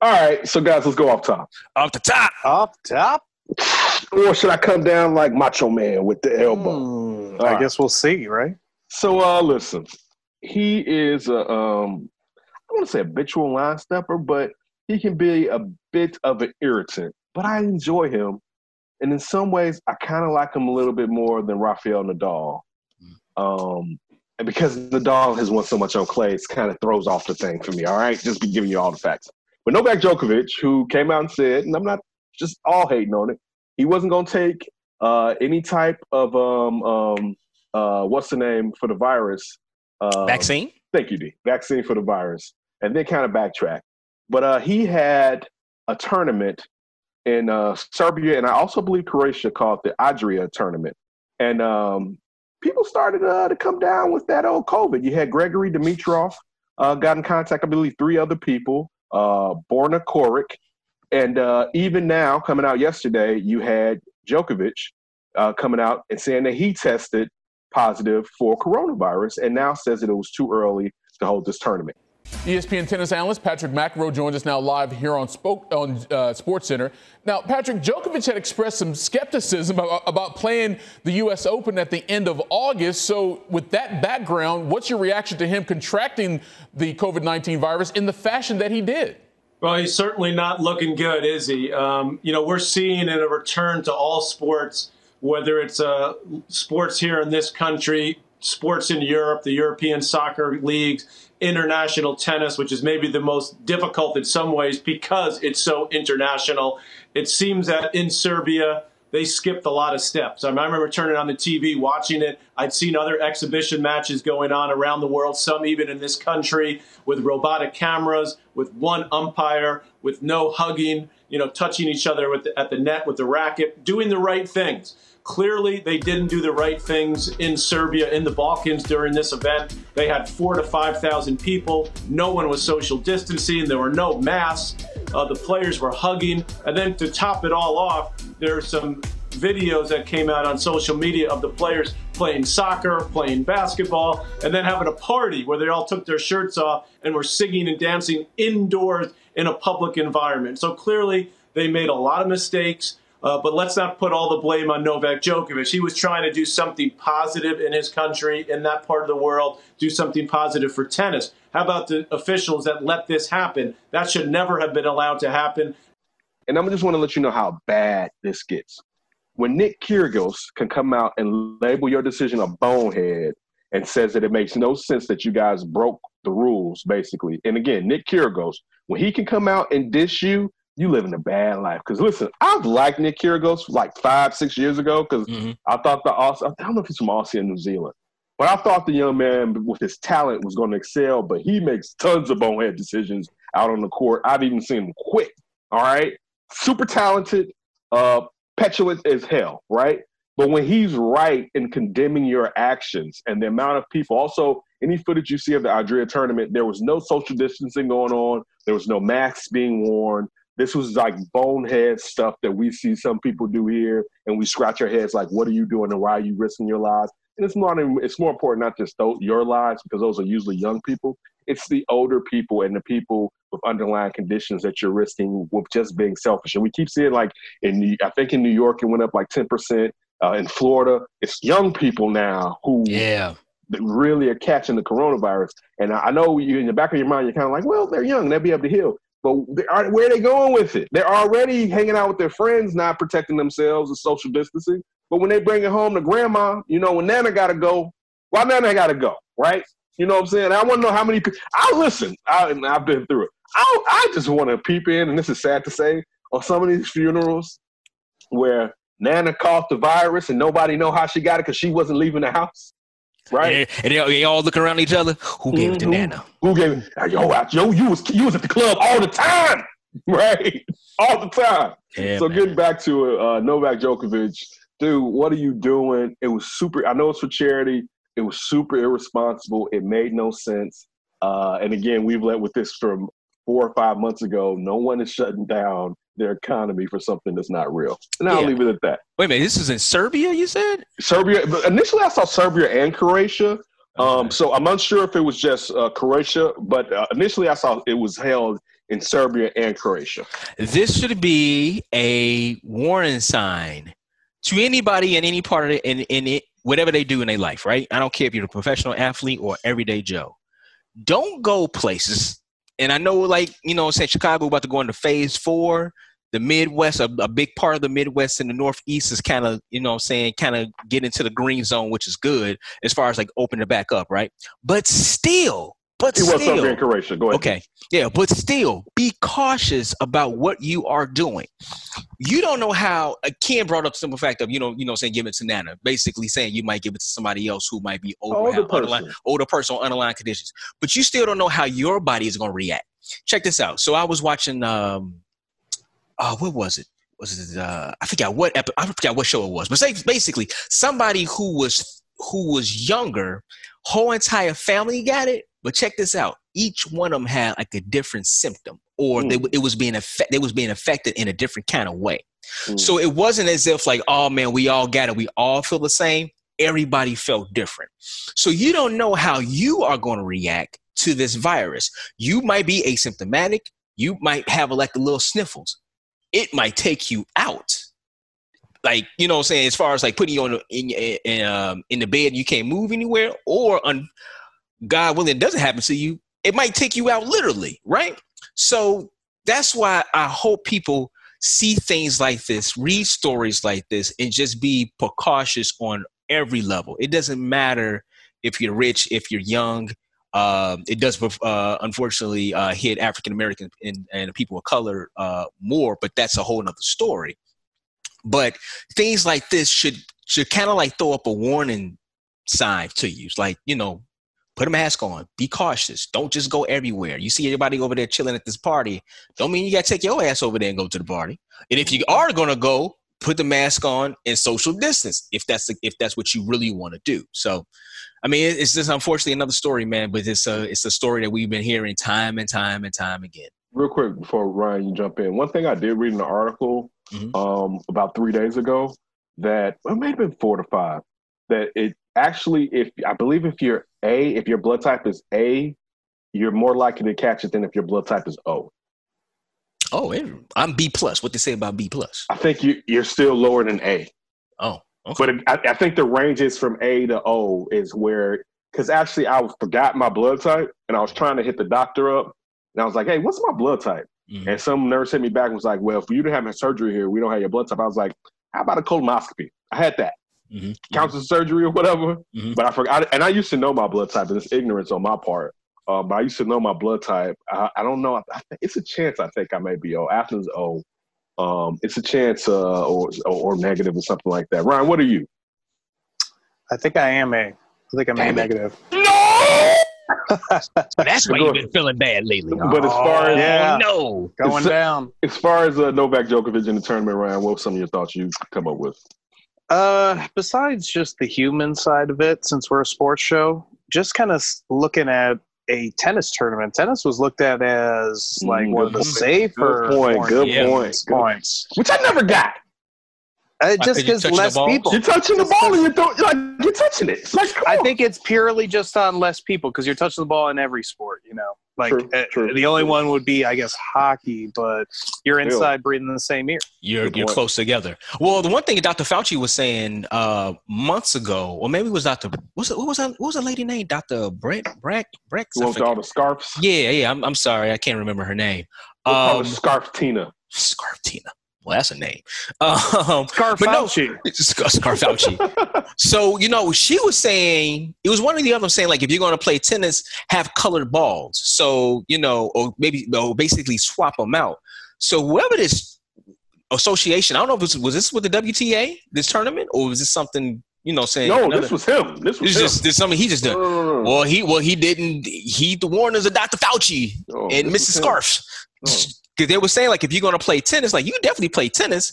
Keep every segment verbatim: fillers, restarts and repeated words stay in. All right, so guys, let's go off top. Off the top. Off top. Or should I come down like Macho Man with the elbow? Mm, I right. guess we'll see, right? So, uh, listen, he is, a, um, I want to say habitual line stepper, but he can be a bit of an irritant. But I enjoy him, and in some ways, I kind of like him a little bit more than Rafael Nadal. Um, and because Nadal has won so much on clay, it kind of throws off the thing for me, all right? Just be giving you all the facts. But Novak Djokovic, who came out and said, and I'm not just all hating on it, he wasn't going to take uh, any type of um, um, uh, what's the name for the virus? Uh, vaccine? Thank you, D. Vaccine for the virus. And then kind of backtrack. But uh, he had a tournament in uh, Serbia, and I also believe Croatia, called the Adria Tournament. And um, people started uh, to come down with that old COVID. You had Gregory Dimitrov uh, got in contact, I believe, three other people, uh, Borna Coric. And uh, even now, coming out yesterday, you had Djokovic uh, coming out and saying that he tested positive for coronavirus and now says that it was too early to hold this tournament. E S P N tennis analyst Patrick McEnroe joins us now live here on, Spoke, on uh, SportsCenter. Now, Patrick, Djokovic had expressed some skepticism about, about playing the U S Open at the end of August. So with that background, what's your reaction to him contracting the COVID nineteen virus in the fashion that he did? Well, he's certainly not looking good, is he? Um, you know, we're seeing in a return to all sports, whether it's uh, sports here in this country, sports in Europe, the European soccer leagues, international tennis, which is maybe the most difficult in some ways because it's so international. It seems that in Serbia, they skipped a lot of steps. I remember turning on the T V, watching it. I'd seen other exhibition matches going on around the world, some even in this country, with robotic cameras, with one umpire, with no hugging, you know, touching each other with the, at the net with the racket, doing the right things. Clearly, they didn't do the right things in Serbia, in the Balkans during this event. They had four to five thousand people. No one was social distancing. There were no masks. Uh, the players were hugging. And then to top it all off, there are some videos that came out on social media of the players playing soccer, playing basketball, and then having a party where they all took their shirts off and were singing and dancing indoors in a public environment. So clearly, they made a lot of mistakes, uh, but let's not put all the blame on Novak Djokovic. He was trying to do something positive in his country, in that part of the world, do something positive for tennis. How about the officials that let this happen? That should never have been allowed to happen. And I just want to let you know how bad this gets. When Nick Kyrgios can come out and label your decision a bonehead and says that it makes no sense that you guys broke the rules, basically. And again, Nick Kyrgios, when he can come out and diss you, you live in a bad life. Because listen, I've liked Nick Kyrgios like five, six years ago because mm-hmm. I thought the Aussie, I don't know if he's from Aussie or New Zealand, but I thought the young man with his talent was going to excel, but he makes tons of bonehead decisions out on the court. I've even seen him quit, all right? Super talented, uh, petulant as hell, right? But when he's right in condemning your actions and the amount of people, also any footage you see of the Adria tournament, there was no social distancing going on. There was no masks being worn. This was like bonehead stuff that we see some people do here, and we scratch our heads like, what are you doing and why are you risking your lives? And it's more, it's more important not just those, your lives, because those are usually young people. It's the older people and the people with underlying conditions that you're risking with just being selfish. And we keep seeing, like, in the, I think in New York, it went up like ten percent. Uh, in Florida, it's young people now who yeah. really are catching the coronavirus. And I know you, in the back of your mind, you're kind of like, well, they're young. They'll be able to heal. But they are, where are they going with it? They're already hanging out with their friends, not protecting themselves and social distancing. But when they bring it home to grandma, you know, when Nana got to go, why Nana got to go, right? You know what I'm saying? I want to know how many – I listen. I, I've been through it. I, I just want to peep in, and this is sad to say, on some of these funerals where Nana caught the virus and nobody know how she got it because she wasn't leaving the house, right? And they, and they all look around each other. Who gave mm-hmm. it to Nana? Who gave it? Yo, yo you, was, you was at the club all the time, right? All the time. Yeah, so man. Getting back to uh, Novak Djokovic, dude, what are you doing? It was super – I know it's for charity. It was super irresponsible. It made no sense. Uh, and again, we've led with this from four or five months ago. No one is shutting down their economy for something that's not real. And I'll yeah. leave it at that. Wait a minute. This is in Serbia, you said? Serbia. Initially, I saw Serbia and Croatia. Um, okay. So I'm unsure if it was just uh, Croatia. But uh, initially, I saw it was held in Serbia and Croatia. This should be a warning sign to anybody in any part of it, in, in it, whatever they do in their life, right? I don't care if you're a professional athlete or everyday Joe. Don't go places. And I know, like, you know, say Chicago about to go into phase four. The Midwest, a, a big part of the Midwest and the Northeast is kind of, you know what I'm saying, kind of get into the green zone, which is good as far as like opening it back up, right? But still, but it still. It was something in Croatia. Go ahead. Okay. Yeah, but still, be cautious about what you are doing. You don't know how, uh, Ken brought up the simple fact of, you know, you know, saying give it to Nana, basically saying you might give it to somebody else who might be older, older person, older person on underlying conditions. But you still don't know how your body is going to react. Check this out. So I was watching... Um, Oh, what was it? Was it? Uh, I forgot what epi- I forgot what show it was. But say, basically, somebody who was who was younger, whole entire family got it. But check this out: each one of them had like a different symptom, or mm. they it was being affected. They was being affected in a different kind of way. Mm. So it wasn't as if like, oh man, we all got it. We all feel the same. Everybody felt different. So you don't know how you are going to react to this virus. You might be asymptomatic. You might have like the little sniffles. It might take you out. Like, you know what I'm saying? As far as like putting you on the, in, in, um, in the bed, you can't move anywhere, or un- God willing, it doesn't happen to you. It might take you out literally, right? So that's why I hope people see things like this, read stories like this, and just be precautious on every level. It doesn't matter if you're rich, if you're young. Um, it does, uh, unfortunately, uh, hit African Americans and, and people of color uh, more, but that's a whole nother story. But things like this should should kind of like throw up a warning sign to you. It's like, you know, put a mask on, be cautious. Don't just go everywhere. You see everybody over there chilling at this party. Don't mean you got to take your ass over there and go to the party. And if you are going to go, put the mask on and social distance if that's the, if that's what you really want to do. So. I mean, it's just unfortunately another story, man, but it's a, it's a story that we've been hearing time and time and time again. Real quick before, Ryan, you jump in. One thing I did read in an article mm-hmm. um, about three days ago that, well, it may have been four to five, that it actually, if I believe if you're A, if your blood type is A, you're more likely to catch it than if your blood type is O. Oh, I'm B plus. What they say about B plus? I think you, you're still lower than A. Oh. Okay. But it, I, I think the range is from A to O is where, because actually I forgot my blood type and I was trying to hit the doctor up and I was like, hey, what's my blood type? Mm-hmm. And some nurse hit me back and was like, well, for you to have surgery here, we don't have your blood type. I was like, how about a colonoscopy? I had that. Mm-hmm. Counts as surgery or whatever. Mm-hmm. But I forgot. And I used to know my blood type, and it's ignorance on my part. Uh, but I used to know my blood type. I, I don't know. I, I th- it's a chance I think I may be O. Athens O. Um, it's a chance uh, or, or or negative or something like that. Ryan, what are you? I think I am A. I think I'm Damn A negative. It. No! That's why you've been feeling bad lately. But as far as... Yeah. No! Going as, down. As far as uh, Novak Djokovic in the tournament, Ryan, what were some of your thoughts you come up with? Uh, besides just the human side of it, since we're a sports show, just kind of looking at a tennis tournament. Tennis was looked at as like mm, one of the safer good point, good yeah. points, good points, which I never got. Uh, just because less people. You're touching the ball and you're, th- you're, like, you're touching it. It's like, I think it's purely just on less people because you're touching the ball in every sport, you know. Like true, uh, true, the only true. one would be, I guess, hockey, but you're inside Ew. breathing the same air. You're Good you're point. close together. Well, the one thing Doctor Fauci was saying uh, months ago, or maybe it was Doctor What's what was a, what was a lady named Doctor Brett Brack Brex? Who owned all the scarves? Yeah, yeah. I'm I'm sorry, I can't remember her name. We'll um, call her Scarf Tina. Scarf Tina. Well, that's a name. Um, Scarf Fauci. No, Scarf Fauci. So, you know, she was saying, it was one or the other saying, like, if you're going to play tennis, have colored balls. So, you know, or maybe or basically swap them out. So whoever this association, I don't know if it was, was this with the W T A, this tournament, or was this something, you know, saying. No, another, this was him. This was him. Just, this something he just did. Uh, well, he well he didn't heed the warnings of Doctor Fauci oh, and Missus Scarf. Oh. Because they were saying, like, if you're going to play tennis, like, you can definitely play tennis.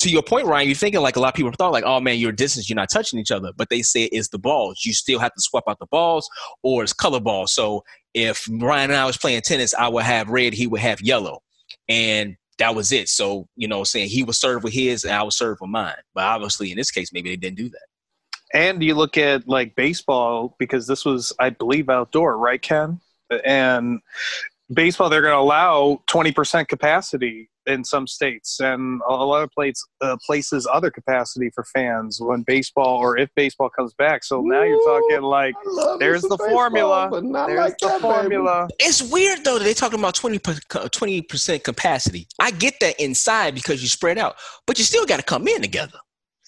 To your point, Ryan, you're thinking, like, a lot of people thought, like, oh, man, you're distance, you're not touching each other. But they say it's the balls. You still have to swap out the balls or it's color balls. So if Ryan and I was playing tennis, I would have red, he would have yellow. And that was it. So, you know, saying he would serve with his and I would serve with mine. But obviously, in this case, maybe they didn't do that. And you look at, like, baseball because this was, I believe, outdoor, right, Ken? And – baseball, they're going to allow twenty percent capacity in some states, and a lot of plates, uh, places other capacity for fans when baseball, or if baseball comes back. So now Ooh, you're talking like, there's the baseball, formula. There's like the that, formula. Baby. It's weird, though, that they're talking about twenty percent capacity. I get that inside because you spread out, but you still got to come in together.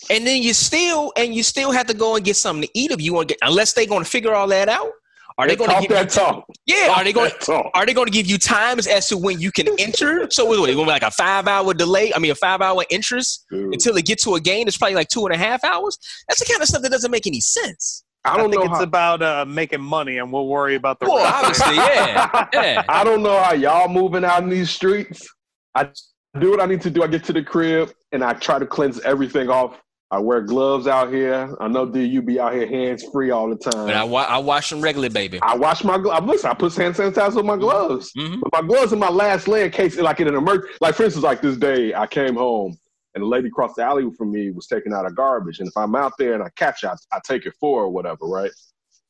And then you still, and you still have to go and get something to eat if you want to get, unless they're going to figure all that out. Are they, they going to give that you, talk. Yeah, talk are they going? Are they going to give you times as to when you can enter? So what, it's going to be like a five-hour delay. I mean, a five-hour interest Dude. until it gets to a game. It's probably like two and a half hours. That's the kind of stuff that doesn't make any sense. I don't I think know it's how, about uh, making money, and we'll worry about the. Well, obviously, yeah, yeah. I don't know how y'all moving out in these streets. I do what I need to do. I get to the crib and I try to cleanse everything off. I wear gloves out here. I know, dude, you be out here hands free all the time. But I, wa- I wash them regularly, baby. I wash my gloves. Listen, I put hand sanitizer on my gloves. Mm-hmm. But my gloves in my last layer in case, like in an emergency. Like, for instance, like this day, I came home, and the lady across the alley from me was taking out her garbage. And if I'm out there and I catch it, I, I take it for her or whatever, right?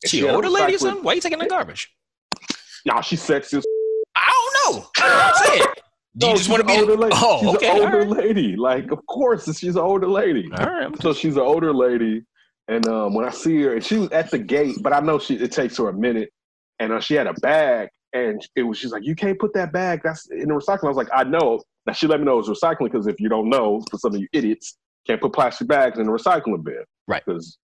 And she, she older lady or something? Why are you taking the garbage? Nah, she's sexy as I don't know. That's it. Do you no, just want to be older lady? Oh, she's okay, an older right. lady. Like, of course, she's an older lady. All right. So she's an older lady, and um, when I see her, and she was at the gate, but I know she it takes her a minute, and uh, she had a bag, and it was she's like, "You can't put that bag. That's in the recycling." I was like, "I know." Now she let me know it was recycling because if you don't know, for some of you idiots, can't put plastic bags in the recycling bin, right? Because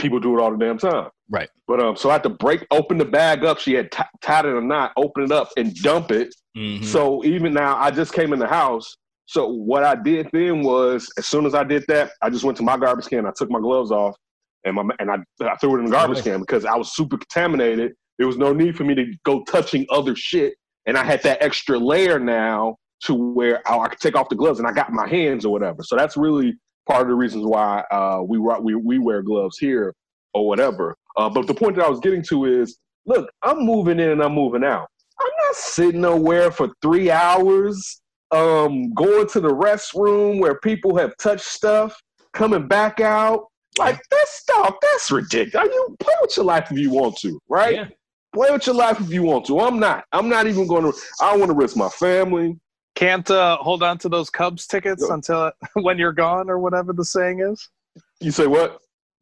people do it all the damn time, right? But um, so I had to break open the bag up. She had t- tied it a knot, open it up, and dump it. Mm-hmm. So even now, I just came in the house. So what I did then was, as soon as I did that, I just went to my garbage can. I took my gloves off, and my and I, I threw it in the garbage oh, can because I was super contaminated. There was no need for me to go touching other shit, and I had that extra layer now to where I, I could take off the gloves, and I got my hands or whatever. So that's really part of the reasons why uh, we we we wear gloves here or whatever. Uh, but the point that I was getting to is, look, I'm moving in and I'm moving out. I'm not sitting nowhere for three hours, um, going to the restroom where people have touched stuff, coming back out. Like, that's stuff, that's ridiculous. You play with your life if you want to, right? Yeah. Play with your life if you want to. I'm not. I'm not even going to – I don't want to risk my family. Can't uh, hold on to those Cubs tickets no. until when you're gone or whatever the saying is? You say what?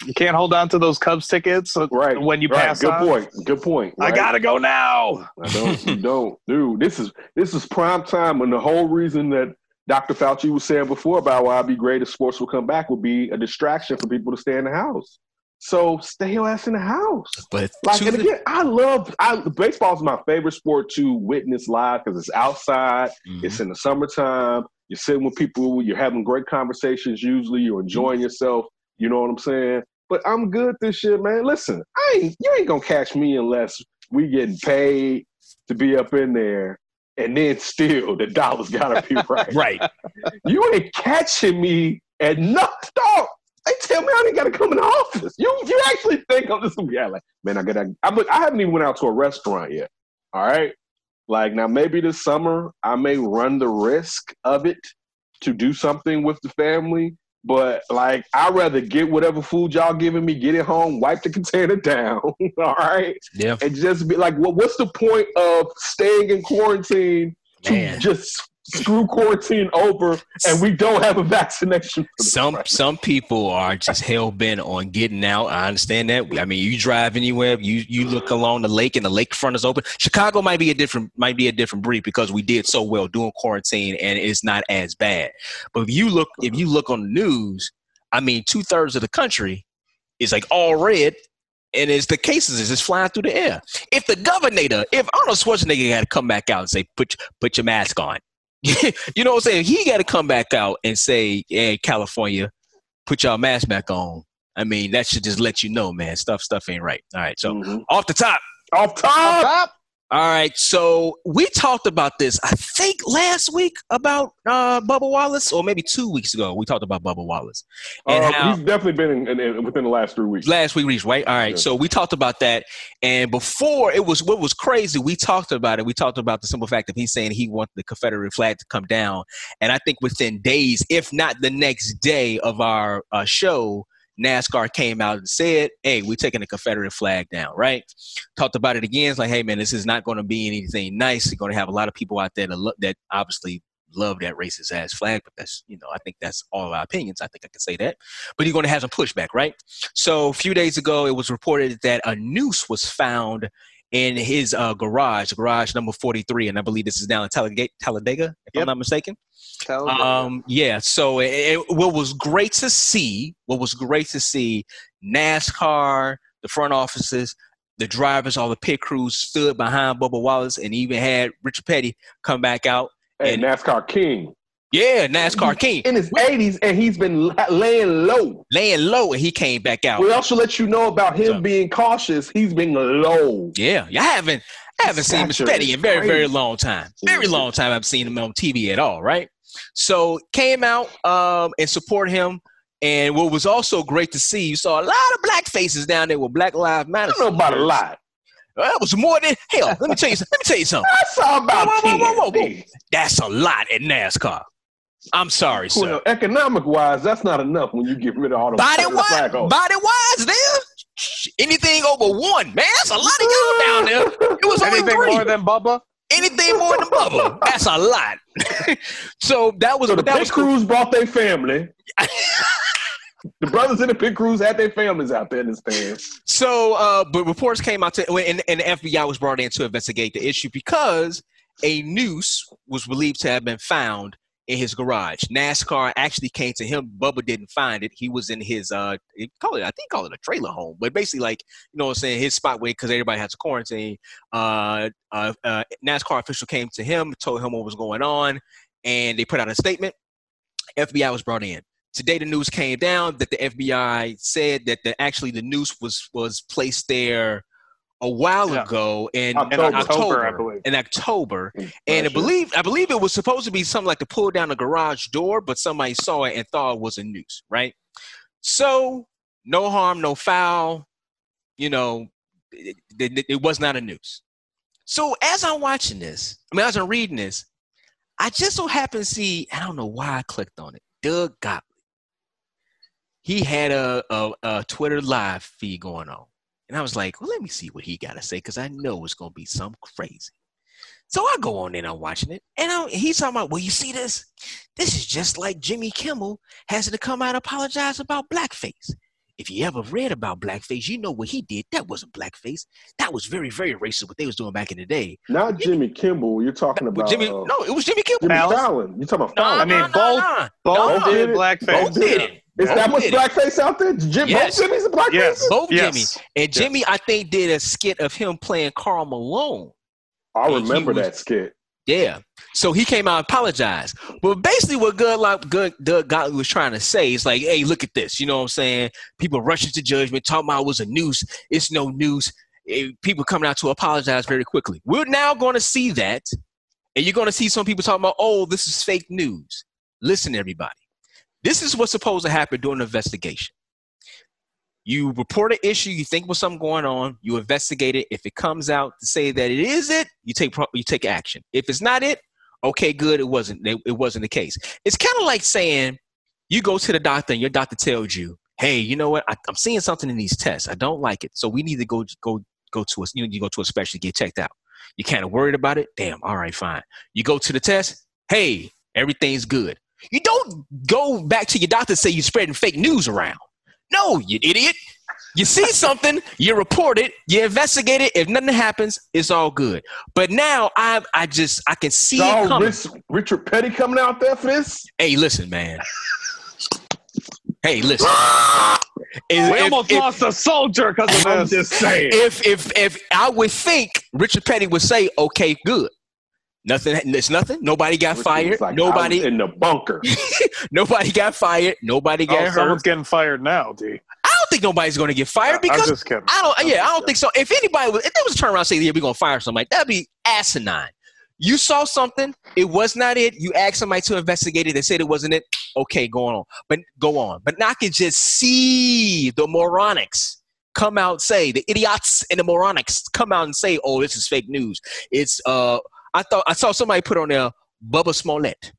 You can't hold on to those Cubs tickets right, when you right. pass Good on. Good point. Good point. Right? I got to go now. I don't. You don't. Dude, this is this is prime time. And the whole reason that Doctor Fauci was saying before about why it'd be great if sports will come back would be a distraction for people to stay in the house. So stay your ass in the house. But like, and again, I love I, – baseball is my favorite sport to witness live because it's outside. Mm-hmm. It's in the summertime. You're sitting with people. You're having great conversations usually. You're enjoying mm-hmm. yourself. You know what I'm saying? But I'm good this year, man. Listen, I ain't, you ain't going to catch me unless we getting paid to be up in there. And then still, the dollar's got to be right. Right. You ain't catching me at nothing. Dog, they tell me I ain't got to come in the office. You you actually think I'm just going to be out like, man, I got to. I, I haven't even went out to a restaurant yet. All right? Like, now maybe this summer I may run the risk of it to do something with the family. But, like, I'd rather get whatever food y'all giving me, get it home, wipe the container down, all right? Yeah. And just be like, well, what's the point of staying in quarantine Man. to just screw quarantine over and we don't have a vaccination? Some right some now. People are just hell-bent on getting out. I understand that. I mean, you drive anywhere, you you look along the lake and the lakefront is open. Chicago might be a different might be a different breed because we did so well during quarantine and it's not as bad. But if you look if you look on the news, I mean, two-thirds of the country is like all red. And it's the cases is just flying through the air. If the governor, if Arnold Schwarzenegger had to come back out and say, put put your mask on. You know what I'm saying? He got to come back out and say, hey, California, put y'all mask back on. I mean, that should just let you know, man, stuff stuff ain't right. All right, so mm-hmm. off the top. Off top. Off top. All right, so we talked about this, I think, last week about uh, Bubba Wallace, or maybe two weeks ago. We talked about Bubba Wallace. And uh, how, he's definitely been in, in, within the last three weeks. Last three weeks, right? All right, yeah. So we talked about that. And before, it was what was crazy, we talked about it. We talked about the simple fact that he's saying he wanted the Confederate flag to come down. And I think within days, if not the next day of our uh, show, NASCAR came out and said, hey, we're taking the Confederate flag down, right? Talked about it again. It's like, hey, man, this is not going to be anything nice. You're going to have a lot of people out there that, lo- that obviously love that racist ass flag, but that's, you know, I think that's all our opinions. I think I can say that. But you're going to have some pushback, right? So a few days ago, it was reported that a noose was found in his uh, garage, garage number forty-three, and I believe this is now in Talladega, Talladega if yep. I'm not mistaken. Talladega. Um, yeah, so it, it, what was great to see, what was great to see, NASCAR, the front offices, the drivers, all the pit crews stood behind Bubba Wallace and even had Richard Petty come back out. Hey, and NASCAR King. Yeah, NASCAR King. In his eighties, and he's been laying low. Laying low, and he came back out. We also let you know about him so, being cautious. He's been low. Yeah, I haven't, I haven't seen Mister Petty in very, very long time. Very long time I've seen him on T V at all, right? So came out um, and support him. And what was also great to see, you saw a lot of black faces down there with Black Lives Matter. I don't know about a lot. That was more than hell. Let me tell you. Let me tell you something. That's all about whoa, whoa, whoa, whoa, whoa, whoa. That's a lot at NASCAR. I'm sorry, well, sir. Economic wise, that's not enough when you get rid of all the body wise. Body wise, there anything over one, man. That's a lot of y'all down there. It was only anything three. More than Bubba. Anything more than Bubba. That's a lot. So that was so the that pit was crews cool. Brought their family. The brothers in the pit crews had their families out there in the stands. So, uh, but reports came out, to, and, and the F B I was brought in to investigate the issue because a noose was believed to have been found in his garage. NASCAR actually came to him. Bubba didn't find it. He was in his, uh, call it, I think call it a trailer home, but basically like, you know what I'm saying, his spot where, because everybody has a quarantine, uh, uh, uh, NASCAR official came to him, told him what was going on, and they put out a statement. F B I was brought in. Today, the news came down that the F B I said that the, actually the noose was, was placed there a while yeah. ago in October, in October, I believe. In October. Mm, and I, sure. believe, I believe it was supposed to be something like to pull down the garage door, but somebody saw it and thought it was a noose, right? So, no harm, no foul. You know, it, it, it was not a noose. So, as I'm watching this, I mean, as I'm reading this, I just so happened to see, I don't know why I clicked on it, Doug Gottlieb. He had a, a, a Twitter live feed going on. And I was like, well, let me see what he got to say because I know it's going to be something crazy. So I go on and I'm watching it. And I, he's talking about, well, you see this? This is just like Jimmy Kimmel has to come out and apologize about blackface. If you ever read about blackface, you know what he did. That wasn't blackface. That was very, very racist what they was doing back in the day. Not Jimmy Kimmel. You're talking about Jimmy. Uh, no, it was Jimmy Kimmel. Jimmy Fallon. You're talking about Fallon. No, no, I mean, both, no, no. both, both did it. Blackface. Both did it. Is both that what's blackface out there? Jim, yes. Both Jimmy's a blackface? Yes. Both yes. Jimmy. And Jimmy, yes. I think, did a skit of him playing Karl Malone. I and remember was, that skit. Yeah. So he came out and apologized. But basically what Doug like, Gottlieb was trying to say is like, hey, look at this. You know what I'm saying? People rushing to judgment, talking about it was a noose. It's no noose. People coming out to apologize very quickly. We're now going to see that. And you're going to see some people talking about, oh, this is fake news. Listen, everybody. This is what's supposed to happen during an investigation. You report an issue, you think was something going on, you investigate it. If it comes out to say that it is it, you take you take action. If it's not it, okay, good, it wasn't it, it wasn't the case. It's kind of like saying you go to the doctor and your doctor tells you, "Hey, you know what? I, I'm seeing something in these tests. I don't like it, so we need to go go go to a you know you go to a specialist, get checked out. You're kind of worried about it. Damn, all right, fine. You go to the test. Hey, everything's good." You don't go back to your doctor and say you're spreading fake news around. No, you idiot. You see something, you report it, you investigate it. If nothing happens, it's all good. But now I I just, I can see it coming. Rich, Richard Petty coming out there for this? Hey, listen, man. Hey, listen. If, we if, almost if, lost a soldier because of I'm this. Just saying. If, if, if I would think Richard Petty would say, okay, good. Nothing. It's nothing. Nobody got Which fired. Like nobody in the bunker. Nobody got fired. Nobody got oh, hurt. Someone's getting fired now, D. I don't think nobody's going to get fired I, because I'm just kidding. I don't. I'm yeah, I don't kidding. think so. If anybody was, if there was a turnaround saying yeah, we're going to fire somebody, that'd be asinine. You saw something. It was not it. You asked somebody to investigate it. They said it wasn't it. Okay, going on. But go on. But now I can just see the moronics. Come out, say the idiots and the moronics come out and say, oh, this is fake news. It's uh. I thought I saw somebody put on there Bubba Smollett,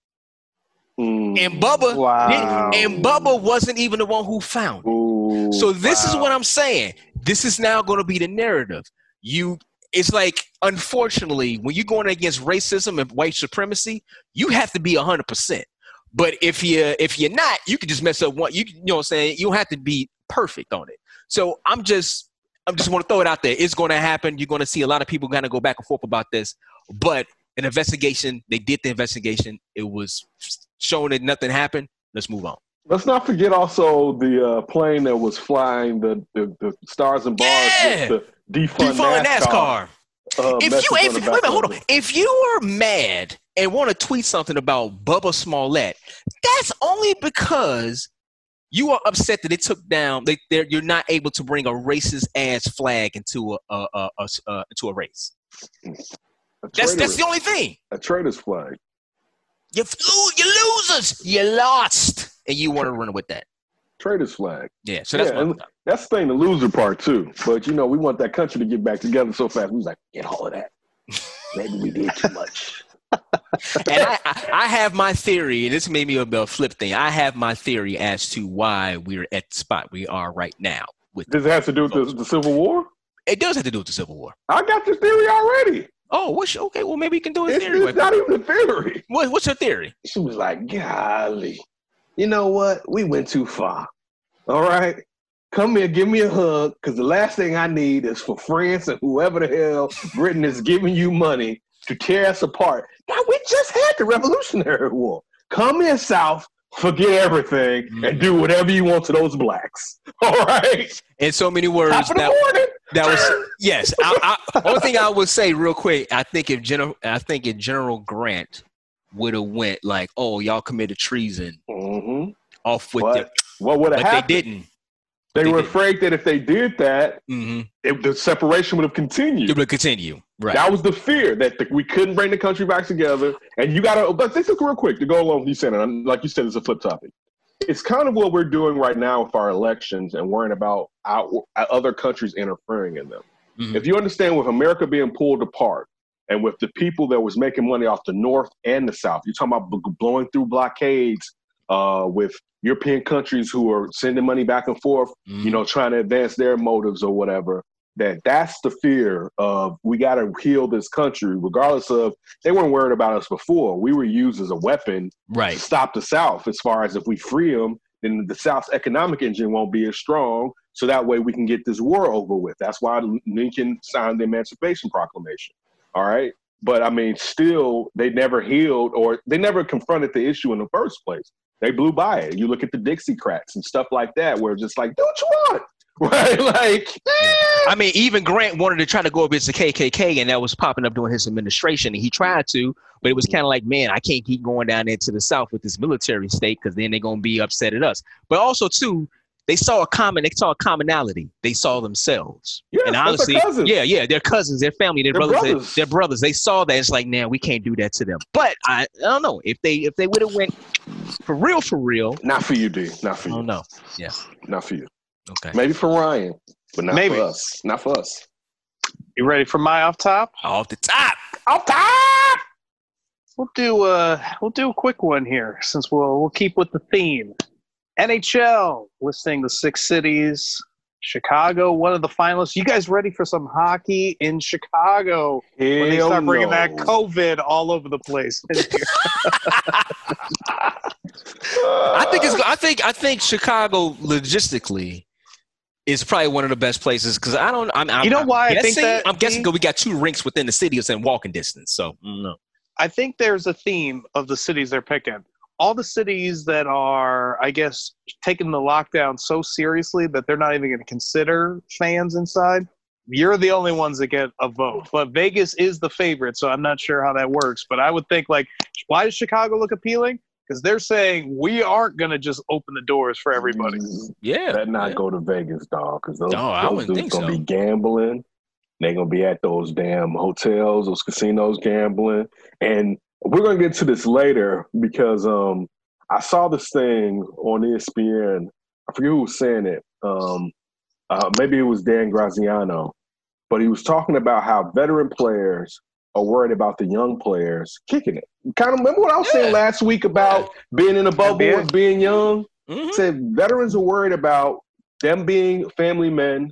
mm, and Bubba wow. and Bubba wasn't even the one who found it. Ooh, so this wow. is what I'm saying. This is now going to be the narrative. You, it's like, unfortunately, when you're going against racism and white supremacy, you have to be one hundred percent. But if you if you're not, you can just mess up one. You, you know what I'm saying? You don't have to be perfect on it. So I'm just I'm just want to throw it out there. It's going to happen. You're going to see a lot of people kind of go back and forth about this. But an investigation, they did the investigation. It was shown that nothing happened. Let's move on. Let's not forget also the uh, plane that was flying the, the, the stars and bars yeah. to defund, defund NASCAR. NASCAR. Uh, if you if, wait a minute, hold on. If you are mad and want to tweet something about Bubba Smollett, that's only because you are upset that they took down. They, you're not able to bring a racist ass flag into a, a, a, a, a into a race. A that's that's the only thing. A traitor's flag. You you losers. You lost, and you want to run with that. Traitor's flag. Yeah. So that's yeah, what that's the thing, the loser part too. But you know, we want that country to get back together so fast. We was like, get all of that. Maybe we did too much. And I, I, I have my theory, and this may be a flip thing. I have my theory as to why we're at the spot we are right now. With does it have to do with the, the Civil War? It does have to do with the Civil War. I got this theory already. Oh, what's your, okay? Well, maybe you can do a it's, theory. It's right not there. Even a theory. What, what's your theory? She was like, golly. You know what? We went too far. All right? Come here, give me a hug, because the last thing I need is for France and whoever the hell Britain is giving you money to tear us apart. Now, we just had the Revolutionary War. Come here, South, forget everything, mm-hmm. and do whatever you want to those blacks. All right? In so many words. Top of the morning. That was yes. I, I, only thing I would say real quick, I think if General, I think if General Grant would have went like, oh, y'all committed treason, mm-hmm. off with it. What would have happened? They didn't. They, they were didn't. afraid that if they did that, mm-hmm. it, the separation would have continued. It would continue. Right. That was the fear that the, we couldn't bring the country back together. And you got to. But this is real quick to go along with you saying, and like you said, it's a flip topic. It's kind of what we're doing right now with our elections and worrying about our, other countries interfering in them. Mm-hmm. If you understand with America being pulled apart and with the people that was making money off the North and the South, you're talking about b- blowing through blockades uh, with European countries who are sending money back and forth, mm-hmm. you know, trying to advance their motives or whatever, that that's the fear of we got to heal this country regardless of they weren't worried about us before. We were used as a weapon right. to stop the South as far as if we free them, then the South's economic engine won't be as strong. So that way we can get this war over with. That's why Lincoln signed the Emancipation Proclamation. All right. But I mean, still, they never healed or they never confronted the issue in the first place. They blew by it. You look at the Dixiecrats and stuff like that, where it's just like, do what you want. Right, like, eh. I mean, even Grant wanted to try to go against the K K K, and that was popping up during his administration, and he tried to, but it was kind of like, man, I can't keep going down into the South with this military state because then they're going to be upset at us. But also, too, they saw a common, they saw a commonality. They saw themselves. Yes, and honestly, cousins. yeah, yeah, their cousins, their family, their, their brothers, brothers. Their, their brothers. They saw that. It's like, nah, we can't do that to them. But I, I don't know if they if they would have went for real, for real. Not for you, D. Not for you. Oh no, yeah, not for you. Okay. Maybe for Ryan, but not Maybe. for us. Not for us. You ready for my off top? Off the top. Off top. We'll do uh we'll do a quick one here since we'll we'll keep with the theme. N H L listing the six cities. Chicago, one of the finalists. You guys ready for some hockey in Chicago Hell when they start bringing no. that COVID all over the place? I think it's. I think. I think Chicago logistically is probably one of the best places because I don't. I'm, I'm, you know I'm why guessing, I think that I'm guessing because we got two rinks within the city and walking distance. So no, I think there's a theme of the cities they're picking. All the cities that are, I guess, taking the lockdown so seriously that they're not even going to consider fans inside, you're the only ones that get a vote. But Vegas is the favorite, so I'm not sure how that works. But I would think, like, why does Chicago look appealing? Because they're saying we aren't going to just open the doors for everybody. Yeah. Better not yeah. go to Vegas, dog, because those, no, those dudes going to so. be gambling. They're going to be at those damn hotels, those casinos gambling. And we're going to get to this later because um, I saw this thing on E S P N. I forget who was saying it. Um, uh, maybe it was Dan Graziano. But he was talking about how veteran players are worried about the young players kicking it. Kind of remember what I was yeah. saying last week about yeah. being in a bubble and being young? Mm-hmm. Said veterans are worried about them being family men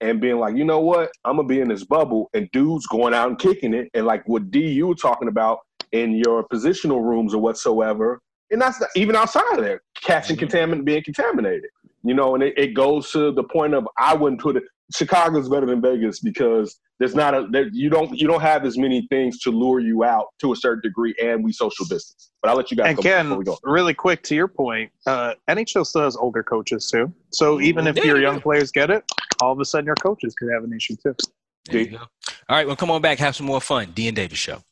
and being like, you know what, I'm going to be in this bubble, and dudes going out and kicking it, and like what D you were talking about in your positional rooms or whatsoever, and that's not, even outside of there, catching contaminant, being contaminated. You know, and it, it goes to the point of I wouldn't put it – Chicago's better than Vegas because there's not a there, – you don't you don't have as many things to lure you out to a certain degree, and we social distance. But I'll let you guys go before we go. And Ken, really quick to your point, uh, N H L still has older coaches too. So even if yeah, your young yeah. players get it, all of a sudden your coaches could have an issue too. There you go. All right, well, come on back. Have some more fun. D and Davis Show.